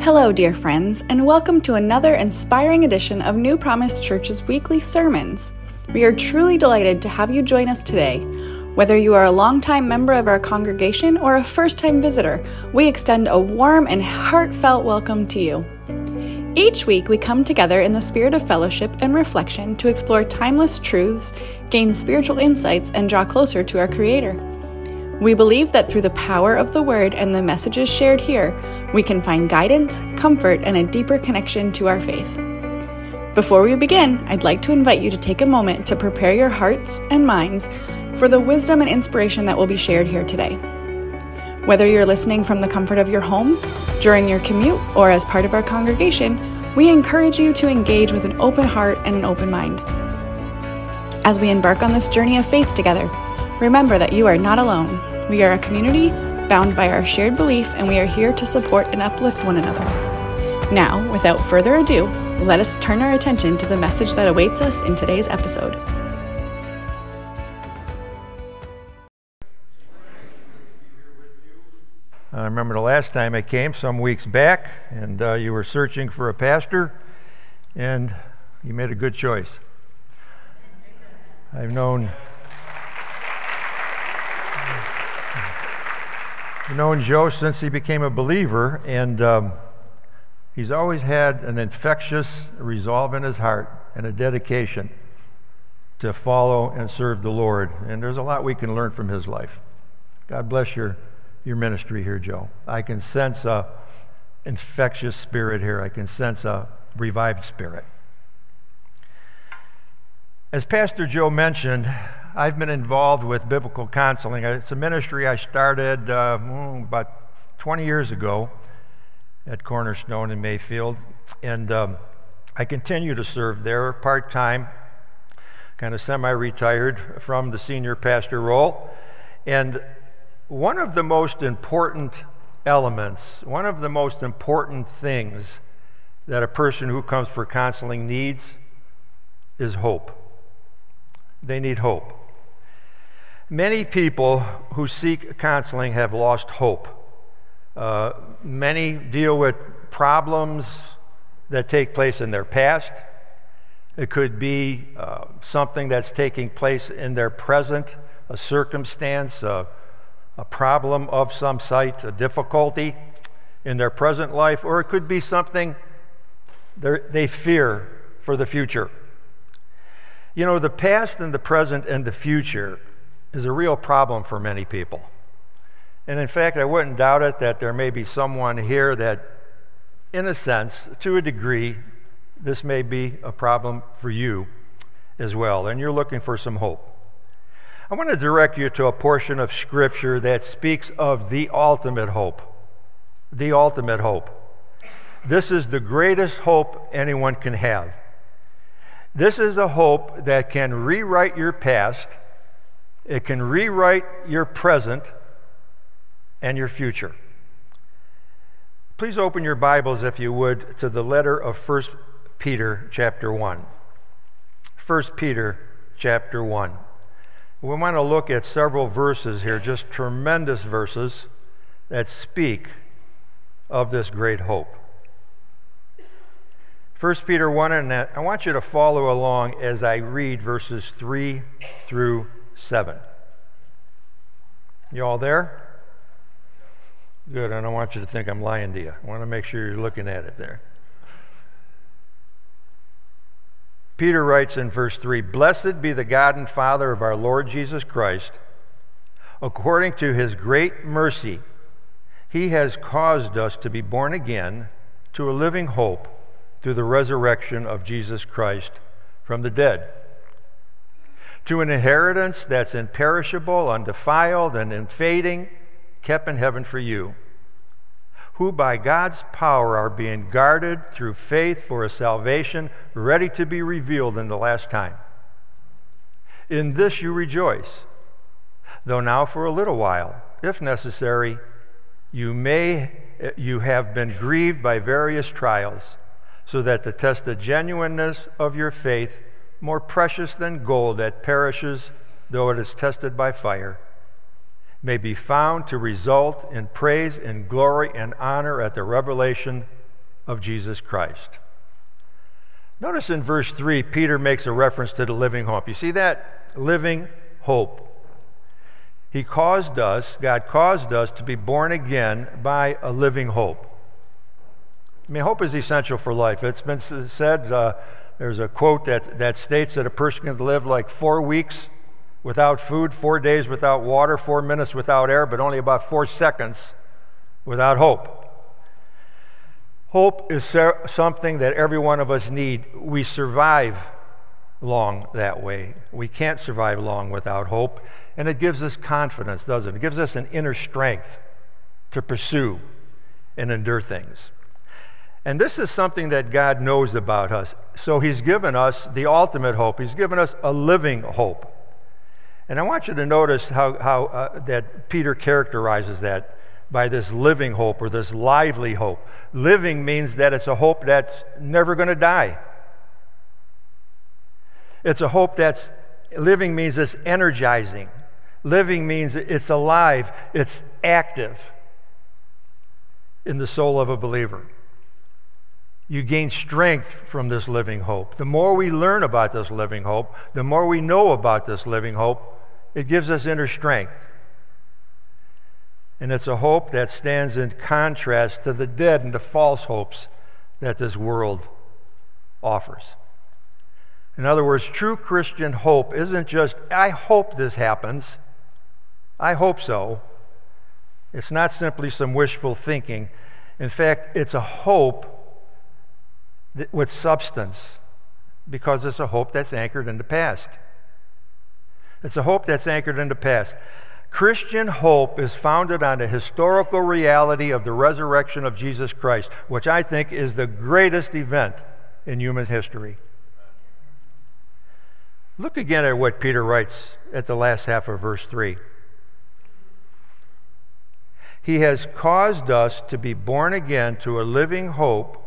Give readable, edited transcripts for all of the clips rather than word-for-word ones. Hello, dear friends, and welcome to another inspiring edition of New Promise Church's weekly sermons. We are truly delighted to have you join us today. Whether you are a longtime member of our congregation or a first-time visitor, we extend a warm and heartfelt welcome to you. Each week, we come together in the spirit of fellowship and reflection to explore timeless truths, gain spiritual insights, and draw closer to our Creator. We believe that through the power of the Word and the messages shared here, we can find guidance, comfort, and a deeper connection to our faith. Before we begin, I'd like to invite you to take a moment to prepare your hearts and minds for the wisdom and inspiration that will be shared here today. Whether you're listening from the comfort of your home, during your commute, or as part of our congregation, we encourage you to engage with an open heart and an open mind. As we embark on this journey of faith together, remember that you are not alone. We are a community bound by our shared belief, and we are here to support and uplift one another. Now, without further ado, let us turn our attention to the message that awaits us in today's episode. I remember the last time I came, some weeks back, and you were searching for a pastor, and you made a good choice. I've known Joe since he became a believer, and he's always had an infectious resolve in his heart and a dedication to follow and serve the Lord. And there's a lot we can learn from his life. God bless your ministry here, Joe. I can sense a infectious spirit here. I can sense a revived spirit. As Pastor Joe mentioned, I've been involved with biblical counseling. It's a ministry I started about 20 years ago at Cornerstone in Mayfield, and I continue to serve there part-time, kind of semi-retired from the senior pastor role. And one of the most important elements, one of the most important things that a person who comes for counseling needs is hope. They need hope. Many people who seek counseling have lost hope. Many deal with problems that take place in their past. It could be something that's taking place in their present, a circumstance, a problem of some sort, a difficulty in their present life, or it could be something they fear for the future. You know, the past and the present and the future is a real problem for many people. And in fact, I wouldn't doubt it that there may be someone here that, in a sense, to a degree, this may be a problem for you as well, and you're looking for some hope. I want to direct you to a portion of Scripture that speaks of the ultimate hope. The ultimate hope. This is the greatest hope anyone can have. This is a hope that can rewrite your past. It can rewrite your present and your future. Please open your Bibles, if you would, to the letter of 1 Peter chapter 1. 1 Peter chapter 1. We want to look at several verses here, just tremendous verses that speak of this great hope. 1 Peter 1, and I want you to follow along as I read verses 3 through 7. You all there? Good, I don't want you to think I'm lying to you. I want to make sure you're looking at it there. Peter writes in verse 3, "Blessed be the God and Father of our Lord Jesus Christ. According to his great mercy, he has caused us to be born again to a living hope, through the resurrection of Jesus Christ from the dead, to an inheritance that's imperishable, undefiled, and unfading, kept in heaven for you, who by God's power are being guarded through faith for a salvation ready to be revealed in the last time. In this you rejoice, though now for a little while, if necessary, you have been grieved by various trials, so that to test the genuineness of your faith, more precious than gold that perishes, though it is tested by fire, may be found to result in praise and glory and honor at the revelation of Jesus Christ. Notice in verse 3, Peter makes a reference to the living hope. You see that? Living hope. He caused us, God caused us to be born again by a living hope. I mean, hope is essential for life. It's been said, there's a quote that states that a person can live like 4 weeks without food, 4 days without water, 4 minutes without air, but only about 4 seconds without hope. Hope is something that every one of us need. We survive long that way. We can't survive long without hope, and it gives us confidence, doesn't it? It gives us an inner strength to pursue and endure things. And this is something that God knows about us. So he's given us the ultimate hope. He's given us a living hope. And I want you to notice how that Peter characterizes that by this living hope, or this lively hope. Living means that it's a hope that's never going to die. It's a hope that's, living means it's energizing. Living means it's alive, it's active in the soul of a believer. You gain strength from this living hope. The more we learn about this living hope, the more we know about this living hope, it gives us inner strength. And it's a hope that stands in contrast to the dead and the false hopes that this world offers. In other words, true Christian hope isn't just, I hope this happens, I hope so. It's not simply some wishful thinking. In fact, it's a hope with substance, because it's a hope that's anchored in the past. It's a hope that's anchored in the past. Christian hope is founded on the historical reality of the resurrection of Jesus Christ, which I think is the greatest event in human history. Look again at what Peter writes at the last half of verse 3. He has caused us to be born again to a living hope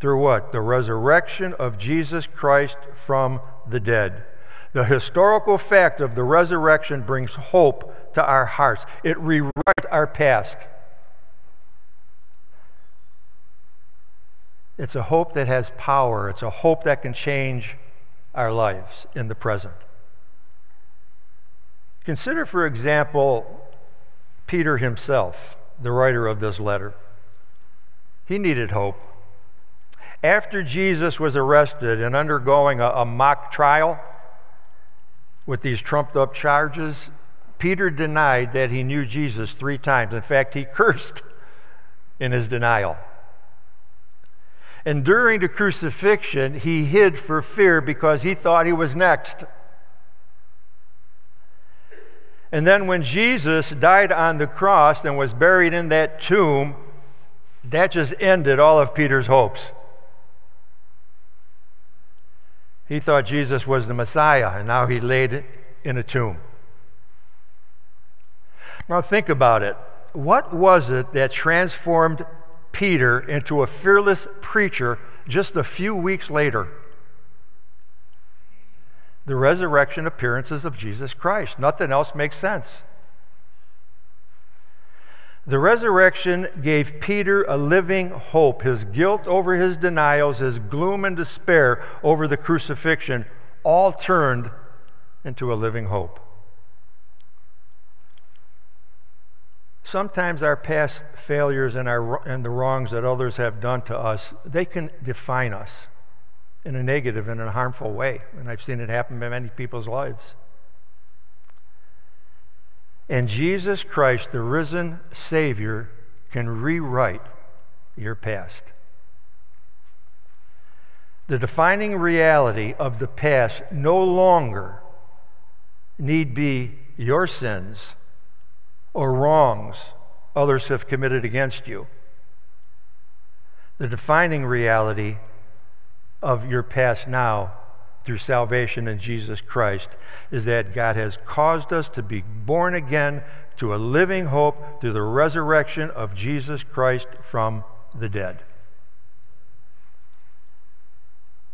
through what? The resurrection of Jesus Christ from the dead. The historical fact of the resurrection brings hope to our hearts. It rewrites our past. It's a hope that has power. It's a hope that can change our lives in the present. Consider, for example, Peter himself, the writer of this letter. He needed hope. After Jesus was arrested and undergoing a mock trial with these trumped-up charges, Peter denied that he knew Jesus 3 times. In fact, he cursed in his denial. And during the crucifixion, he hid for fear because he thought he was next. And then when Jesus died on the cross and was buried in that tomb, that just ended all of Peter's hopes. He thought Jesus was the Messiah, and now he laid in a tomb. Now think about it. What was it that transformed Peter into a fearless preacher just a few weeks later? The resurrection appearances of Jesus Christ. Nothing else makes sense. The resurrection gave Peter a living hope. His guilt over his denials, his gloom and despair over the crucifixion, all turned into a living hope. Sometimes our past failures and the wrongs that others have done to us, they can define us in a negative and a harmful way. And I've seen it happen in many people's lives. And Jesus Christ, the risen Savior, can rewrite your past. The defining reality of the past no longer need be your sins or wrongs others have committed against you. The defining reality of your past now through salvation in Jesus Christ is that God has caused us to be born again to a living hope through the resurrection of Jesus Christ from the dead.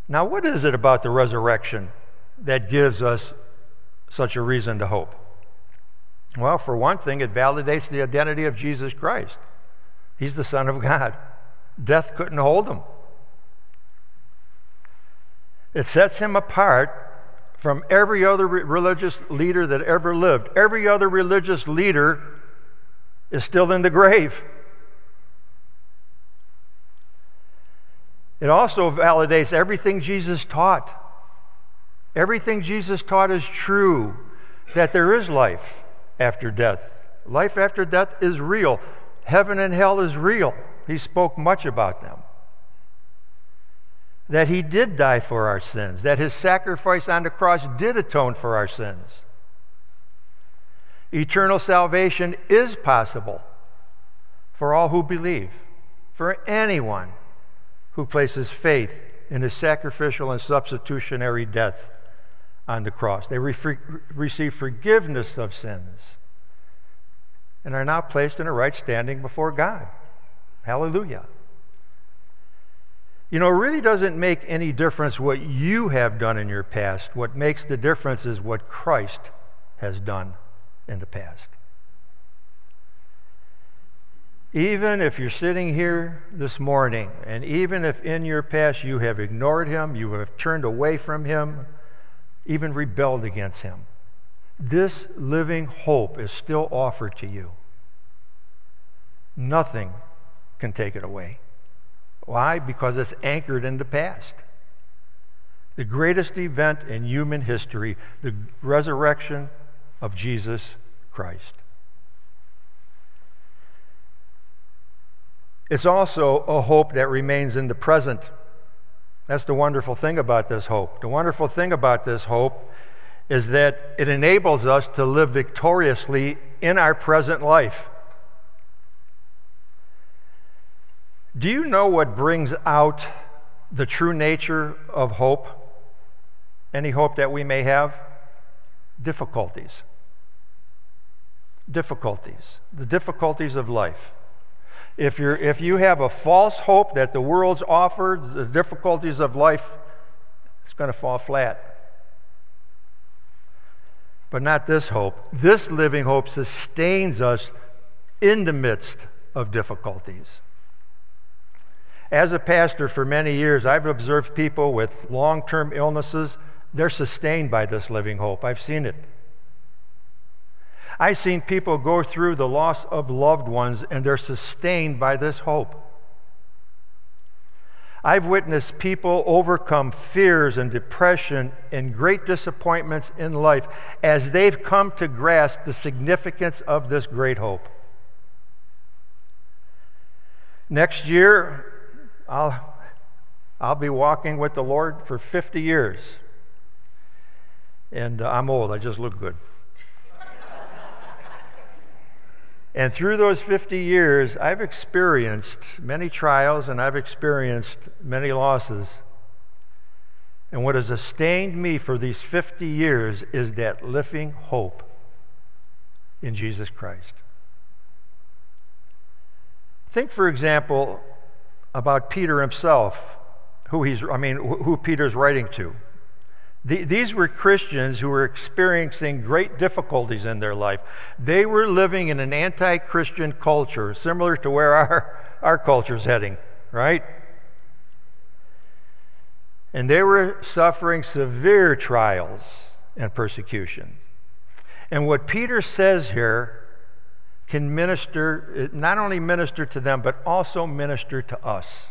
Now, what is it about the resurrection that gives us such a reason to hope? Well, for one thing, it validates the identity of Jesus Christ. He's the Son of God. Death couldn't hold him. It sets him apart from every other religious leader that ever lived. Every other religious leader is still in the grave. It also validates everything Jesus taught. Everything Jesus taught is true, that there is life after death. Life after death is real. Heaven and hell is real. He spoke much about them. That he did die for our sins, that his sacrifice on the cross did atone for our sins. Eternal salvation is possible for all who believe, for anyone who places faith in his sacrificial and substitutionary death on the cross. They receive forgiveness of sins and are now placed in a right standing before God. Hallelujah. You know, it really doesn't make any difference what you have done in your past. What makes the difference is what Christ has done in the past. Even if you're sitting here this morning, and even if in your past you have ignored him, you have turned away from him, even rebelled against him, this living hope is still offered to you. Nothing can take it away. Why? Because it's anchored in the past. The greatest event in human history, the resurrection of Jesus Christ. It's also a hope that remains in the present. That's the wonderful thing about this hope. The wonderful thing about this hope is that it enables us to live victoriously in our present life. Do you know what brings out the true nature of hope? Any hope that we may have? Difficulties. Difficulties. The difficulties of life. If you have a false hope that the world's offered, the difficulties of life, it's going to fall flat. But not this hope. This living hope sustains us in the midst of difficulties. As a pastor for many years, I've observed people with long-term illnesses. They're sustained by this living hope. I've seen it. I've seen people go through the loss of loved ones, and they're sustained by this hope. I've witnessed people overcome fears and depression and great disappointments in life as they've come to grasp the significance of this great hope. Next year, I'll be walking with the Lord for 50 years. And I'm old, I just look good. And through those 50 years, I've experienced many trials and I've experienced many losses. And what has sustained me for these 50 years is that living hope in Jesus Christ. Think, for example, about Peter himself, who Peter's writing to. These were Christians who were experiencing great difficulties in their life. They were living in an anti-Christian culture, similar to where our culture's heading, right? And they were suffering severe trials and persecution. And what Peter says here can minister, not only minister to them, but also minister to us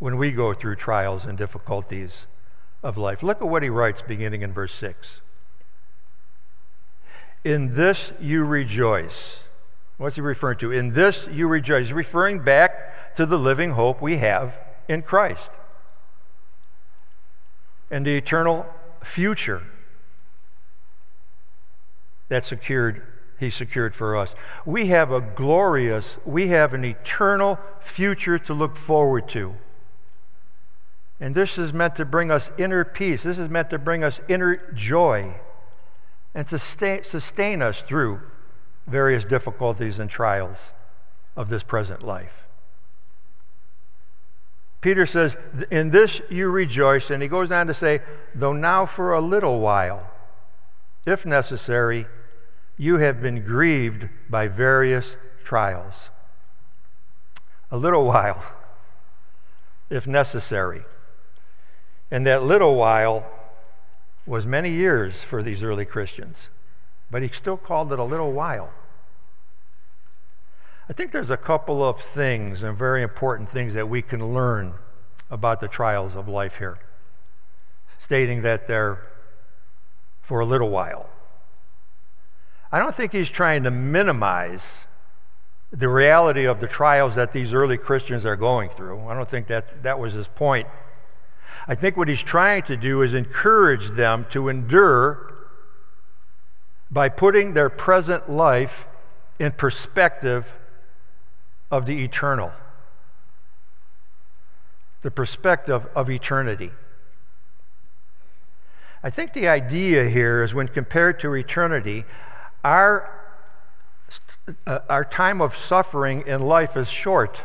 when we go through trials and difficulties of life. Look at what he writes beginning in verse 6. In this you rejoice. What's he referring to? In this you rejoice. He's referring back to the living hope we have in Christ and the eternal future that's secured. He secured for us. We have an eternal future to look forward to. And this is meant to bring us inner peace. This is meant to bring us inner joy and to sustain us through various difficulties and trials of this present life. Peter says, in this you rejoice, and he goes on to say, though now for a little while, if necessary, you have been grieved by various trials, a little while, if necessary. And that little while was many years for these early Christians, but he still called it a little while. I think there's a couple of things, and very important things, that we can learn about the trials of life here, stating that they're for a little while. I don't think he's trying to minimize the reality of the trials that these early Christians are going through. I don't think that was his point. I think what he's trying to do is encourage them to endure by putting their present life in perspective of the eternal, the perspective of eternity. I think the idea here is, when compared to eternity, our time of suffering in life is short,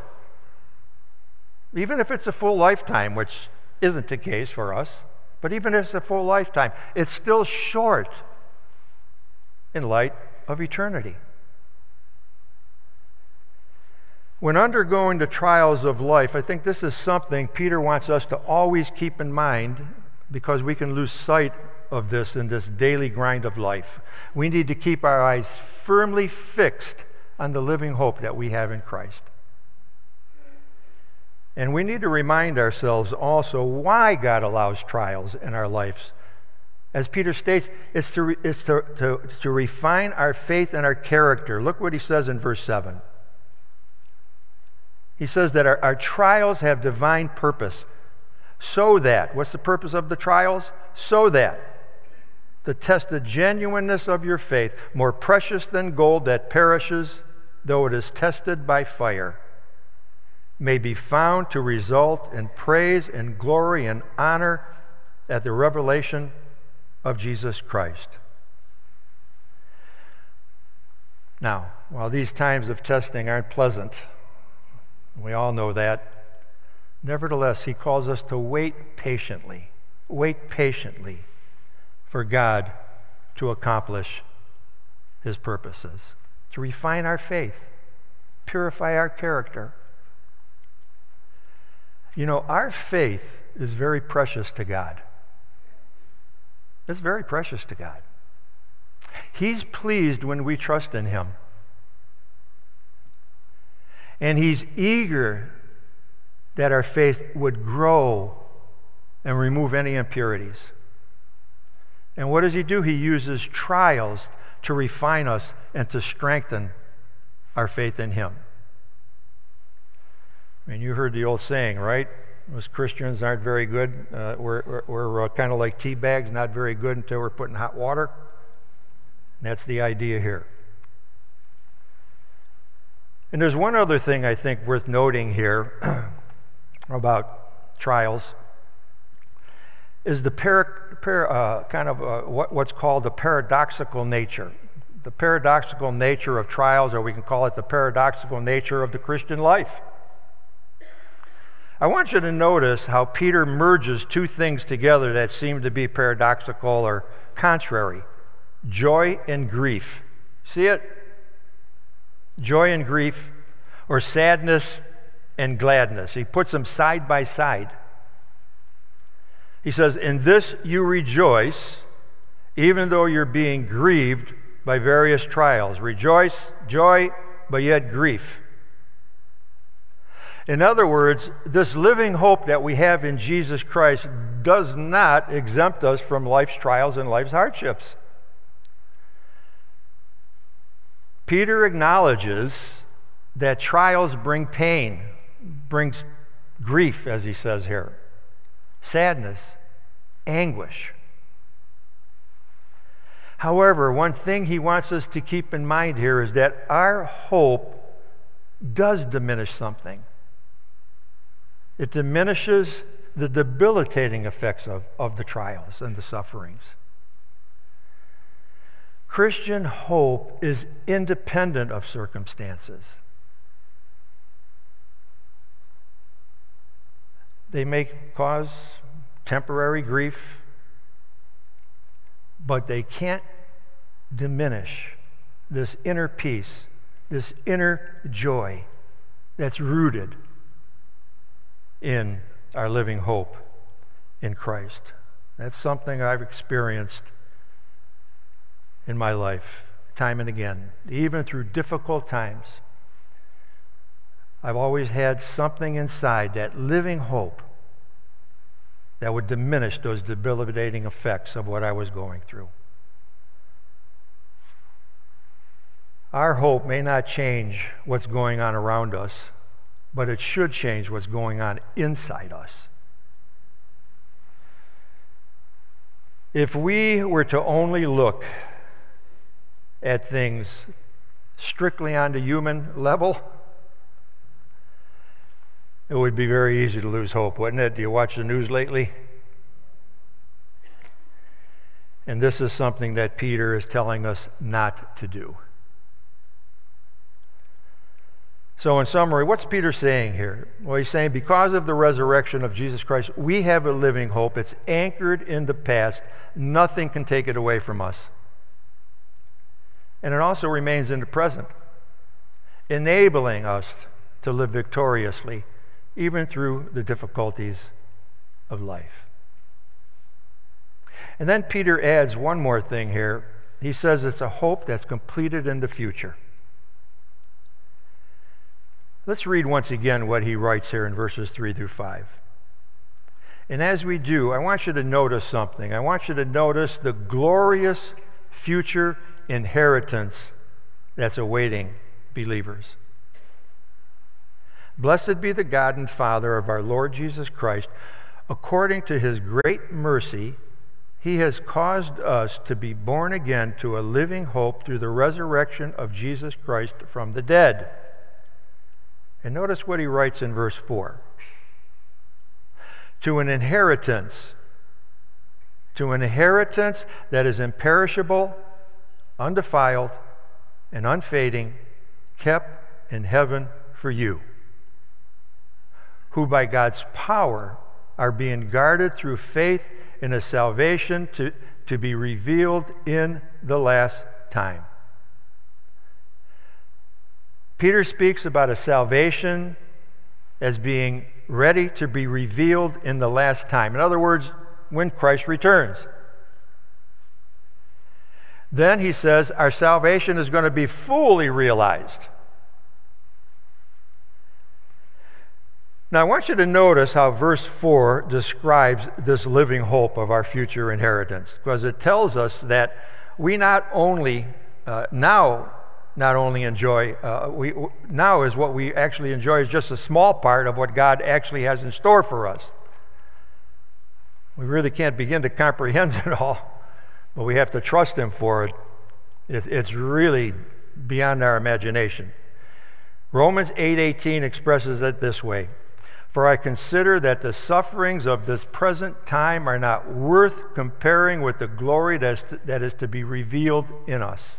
even if it's a full lifetime, which isn't the case for us, but even if it's a full lifetime, it's still short in light of eternity. When undergoing the trials of life, I think this is something Peter wants us to always keep in mind, because we can lose sight of this in this daily grind of life. We need to keep our eyes firmly fixed on the living hope that we have in Christ. And we need to remind ourselves also why God allows trials in our lives. As Peter states, it's to refine our faith and our character. Look what he says in verse 7. He says that our trials have divine purpose, so that — what's the purpose of the trials? So that the tested genuineness of your faith, more precious than gold that perishes, though it is tested by fire, may be found to result in praise and glory and honor at the revelation of Jesus Christ. Now, while these times of testing aren't pleasant, we all know that, nevertheless, he calls us to wait patiently for God to accomplish his purposes, to refine our faith, purify our character. You know, our faith is very precious to God. It's very precious to God. He's pleased when we trust in him. And he's eager that our faith would grow and remove any impurities. And what does he do? He uses trials to refine us and to strengthen our faith in him. I mean, you heard the old saying, right? Most Christians aren't very good. We're kind of like tea bags, not very good until we're put in hot water. And that's the idea here. And there's one other thing I think worth noting here about trials, is the what's called the paradoxical nature. The paradoxical nature of trials, or we can call it the paradoxical nature of the Christian life. I want you to notice how Peter merges two things together that seem to be paradoxical or contrary: joy and grief. See it? Joy and grief, or sadness and gladness. He puts them side by side. He says, "In this you rejoice, even though you're being grieved by various trials." Rejoice, joy, but yet grief. In other words, this living hope that we have in Jesus Christ does not exempt us from life's trials and life's hardships. Peter acknowledges that trials bring pain, brings grief, as he says here, sadness, anguish. However, one thing he wants us to keep in mind here is that our hope does diminish something. It diminishes the debilitating effects of the trials and the sufferings. Christian hope is independent of circumstances. They may cause temporary grief, but they can't diminish this inner peace, this inner joy that's rooted in our living hope in Christ. That's something I've experienced in my life, time and again, even through difficult times. I've always had something inside, that living hope, that would diminish those debilitating effects of what I was going through. Our hope may not change what's going on around us, but it should change what's going on inside us. If we were to only look at things strictly on the human level, it would be very easy to lose hope, wouldn't it? Do you watch the news lately? And this is something that Peter is telling us not to do. So in summary, what's Peter saying here? Well, he's saying because of the resurrection of Jesus Christ, we have a living hope. It's anchored in the past. Nothing can take it away from us. And it also remains in the present, enabling us to live victoriously even through the difficulties of life. And then Peter adds one more thing here. He says it's a hope that's completed in the future. Let's read once again what he writes here in verses 3 through 5. And as we do, I want you to notice something. I want you to notice the glorious future inheritance that's awaiting believers. Blessed be the God and Father of our Lord Jesus Christ. According to his great mercy, he has caused us to be born again to a living hope through the resurrection of Jesus Christ from the dead. And notice what he writes in verse 4. To an inheritance that is imperishable, undefiled, and unfading, kept in heaven for you, who by God's power are being guarded through faith in a salvation to be revealed in the last time. Peter speaks about a salvation as being ready to be revealed in the last time. In other words, when Christ returns. Then he says our salvation is going to be fully realized. Now, I want you to notice how verse 4 describes this living hope of our future inheritance, because it tells us that we now is what we actually enjoy is just a small part of what God actually has in store for us. We really can't begin to comprehend it all, but we have to trust him for it. It's really beyond our imagination. Romans 8:18 expresses it this way. For I consider that the sufferings of this present time are not worth comparing with the glory that is to be revealed in us.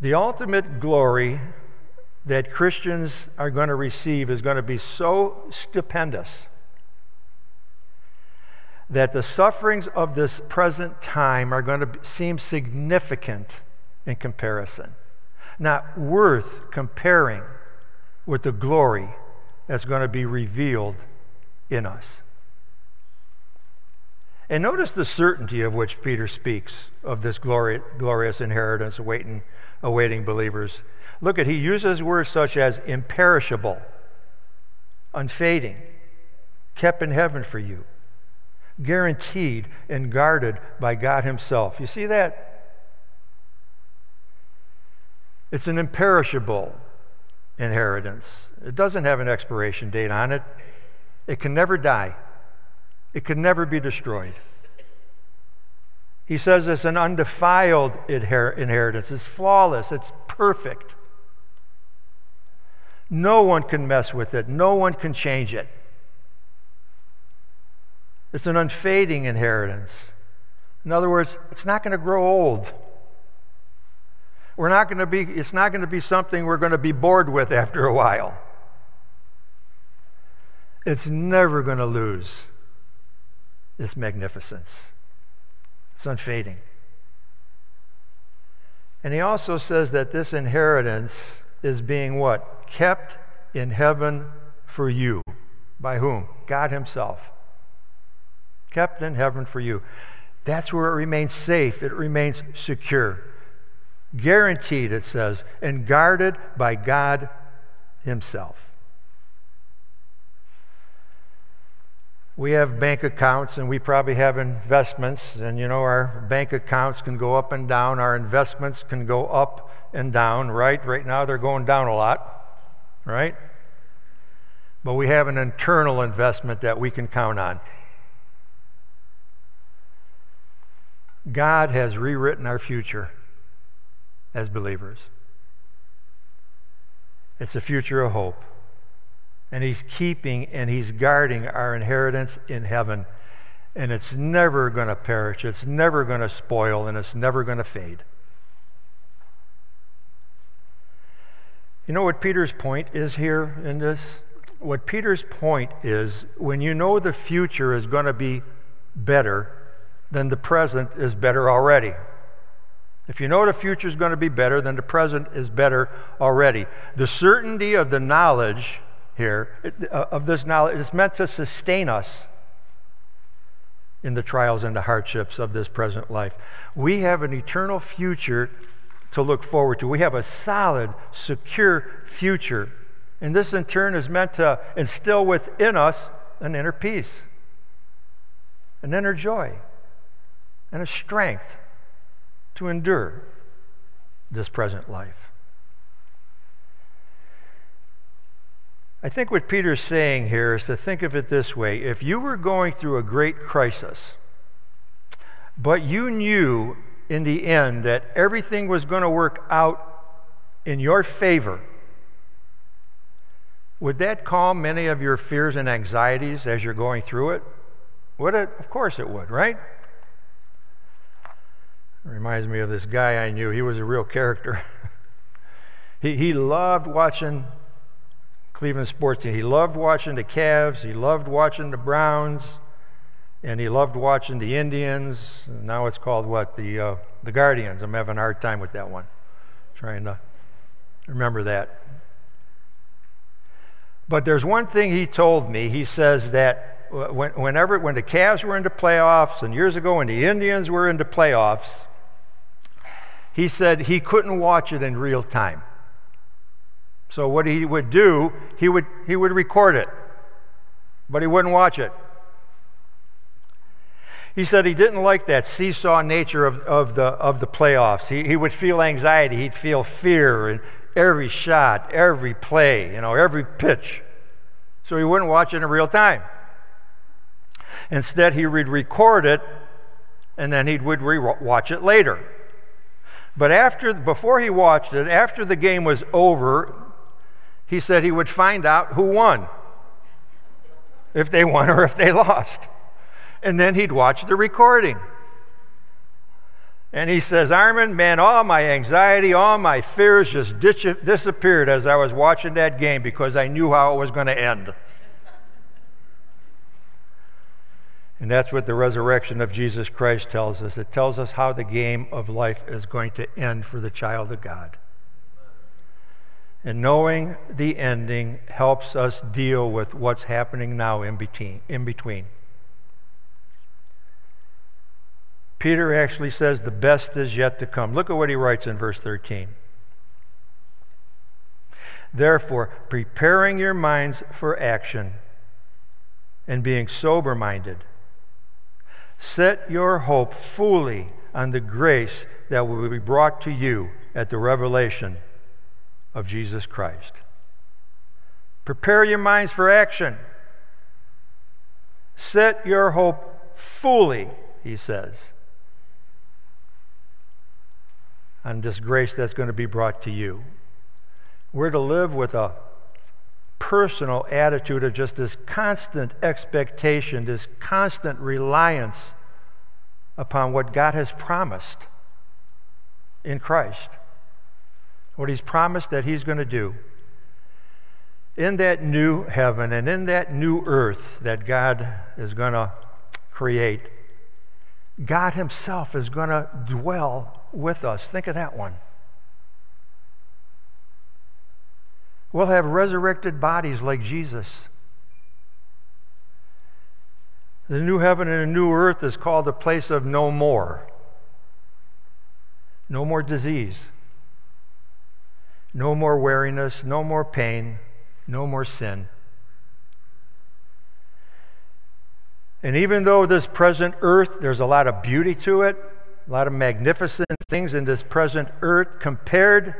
The ultimate glory that Christians are going to receive is going to be so stupendous that the sufferings of this present time are going to seem significant in comparison, not worth comparing with the glory that's going to be revealed in us. And notice the certainty of which Peter speaks of this glorious inheritance awaiting believers. Look at, he uses words such as imperishable, unfading, kept in heaven for you, guaranteed and guarded by God himself. You see that? It's an imperishable inheritance. It doesn't have an expiration date on it. It can never die. It can never be destroyed. He says it's an undefiled inheritance. It's flawless. It's perfect. No one can mess with it. No one can change it. It's an unfading inheritance. In other words, it's not going to grow old. It's not going to be something we're going to be bored with after a while. It's never going to lose its magnificence. It's unfading. And he also says that this inheritance is being what? Kept in heaven for you. By whom? God himself. Kept in heaven for you. That's where it remains safe. It remains secure. Guaranteed, it says, and guarded by God himself. We have bank accounts, and we probably have investments, and our bank accounts can go up and down. Our investments can go up and down, right? Right now they're going down a lot, right? But we have an internal investment that we can count on. God has rewritten our future as believers. It's a future of hope. And he's keeping and he's guarding our inheritance in heaven. And it's never going to perish. It's never going to spoil. And it's never going to fade. You know what Peter's point is here in this? What Peter's point is, when you know the future is going to be better, then the present is better already. If you know the future is going to be better, then the present is better already. The certainty of the knowledge here, of this knowledge, is meant to sustain us in the trials and the hardships of this present life. We have an eternal future to look forward to. We have a solid, secure future. And this, in turn, is meant to instill within us an inner peace, an inner joy, and a strength to endure this present life. I think what Peter's saying here is to think of it this way. If you were going through a great crisis, but you knew in the end that everything was going to work out in your favor, would that calm many of your fears and anxieties as you're going through it? Would it? Of course it would, right? Reminds me of this guy I knew. He was a real character. He loved watching Cleveland sports team. He loved watching the Cavs. He loved watching the Browns. And he loved watching the Indians. Now it's called what? The Guardians. I'm having a hard time with that one. Trying to remember that. But there's one thing he told me. He says that when the Cavs were into playoffs, and years ago when the Indians were into playoffs, he said he couldn't watch it in real time. So what he would do, he would record it, but he wouldn't watch it. He said he didn't like that seesaw nature of the playoffs. He would feel anxiety, he'd feel fear in every shot, every play, every pitch. So he wouldn't watch it in real time. Instead, he would record it, and then he would re-watch it later. But before he watched it, after the game was over, he said he would find out who won, if they won or if they lost. And then he'd watch the recording. And he says, "Armin, man, all my anxiety, all my fears just disappeared as I was watching that game because I knew how it was going to end." And that's what the resurrection of Jesus Christ tells us. It tells us how the game of life is going to end for the child of God. And knowing the ending helps us deal with what's happening now in between. Peter actually says the best is yet to come. Look at what he writes in verse 13. "Therefore, preparing your minds for action and being sober-minded, set your hope fully on the grace that will be brought to you at the revelation of Jesus Christ." Prepare your minds for action. Set your hope fully, he says, on this grace that's going to be brought to you. We're to live with a personal attitude of just this constant expectation, this constant reliance upon what God has promised in Christ, what he's promised that he's going to do in that new heaven and in that new earth that God is going to create. God himself is going to dwell with us. Think of that one. We'll have resurrected bodies like Jesus. The new heaven and the new earth is called the place of no more. No more disease. No more weariness. No more pain. No more sin. And even though this present earth, there's a lot of beauty to it, a lot of magnificent things in this present earth, compared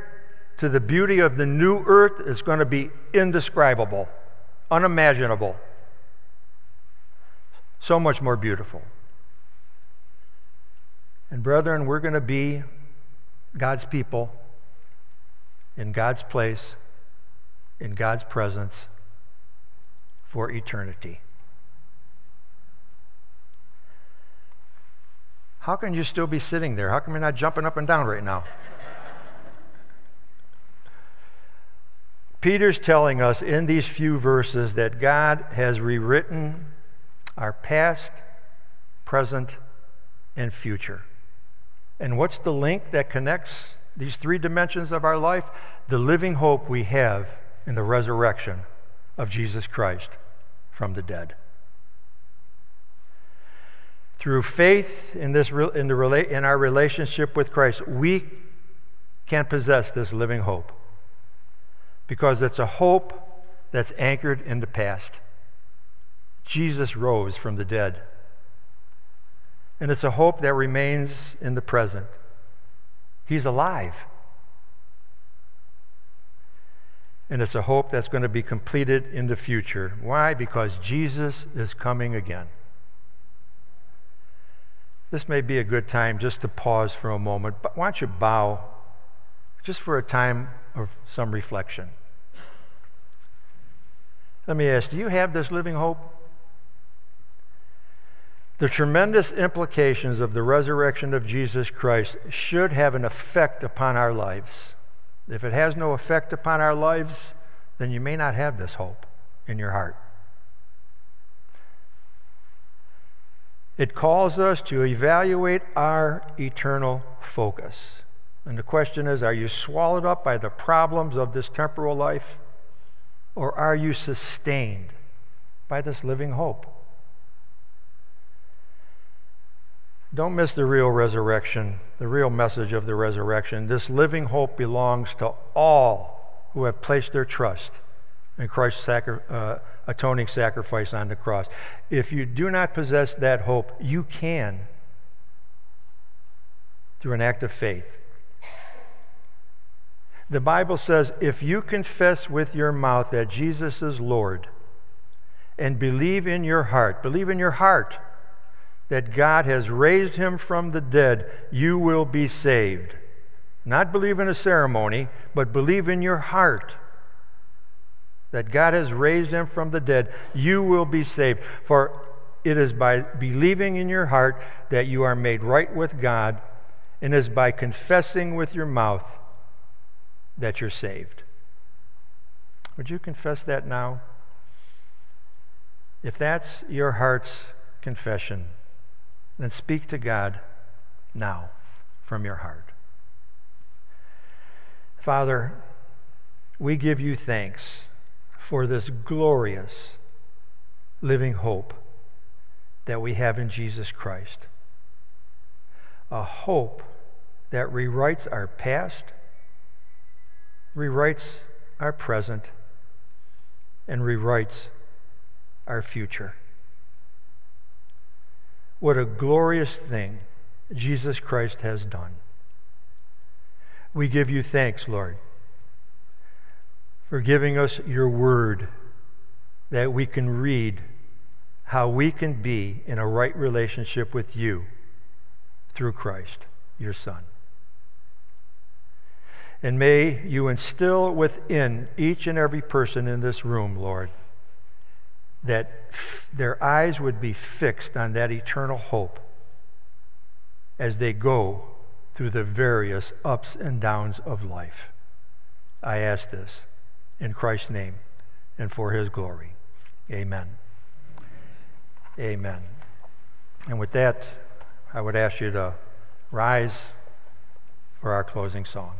to the beauty of the new earth, is going to be indescribable, unimaginable. So much more beautiful. And brethren, we're going to be God's people in God's place, in God's presence for eternity. How can you still be sitting there? How come you're not jumping up and down right now? Peter's telling us in these few verses that God has rewritten our past, present, and future. And what's the link that connects these three dimensions of our life? The living hope we have in the resurrection of Jesus Christ from the dead. Through faith in our relationship with Christ, we can possess this living hope, because it's a hope that's anchored in the past. Jesus rose from the dead. And it's a hope that remains in the present. He's alive. And it's a hope that's going to be completed in the future. Why? Because Jesus is coming again. This may be a good time just to pause for a moment, but why don't you bow just for a time of some reflection. Let me ask, do you have this living hope? The tremendous implications of the resurrection of Jesus Christ should have an effect upon our lives. If it has no effect upon our lives, then you may not have this hope in your heart. It calls us to evaluate our eternal focus. And the question is, are you swallowed up by the problems of this temporal life, or are you sustained by this living hope? Don't miss the real resurrection, the real message of the resurrection. This living hope belongs to all who have placed their trust in Christ's atoning sacrifice on the cross. If you do not possess that hope, you can, through an act of faith. The Bible says, if you confess with your mouth that Jesus is Lord and believe in your heart, that God has raised him from the dead, you will be saved. Not believe in a ceremony, but believe in your heart that God has raised him from the dead, you will be saved. For it is by believing in your heart that you are made right with God, and it is by confessing with your mouth that you're saved. Would you confess that now? If that's your heart's confession, then speak to God now from your heart. Father, we give you thanks for this glorious living hope that we have in Jesus Christ. A hope that rewrites our past, rewrites our present, and rewrites our future. What a glorious thing Jesus Christ has done. We give you thanks, Lord, for giving us your word that we can read, how we can be in a right relationship with you through Christ, your Son. And may you instill within each and every person in this room, Lord, that their eyes would be fixed on that eternal hope as they go through the various ups and downs of life. I ask this in Christ's name and for his glory. Amen. Amen. And with that, I would ask you to rise for our closing song.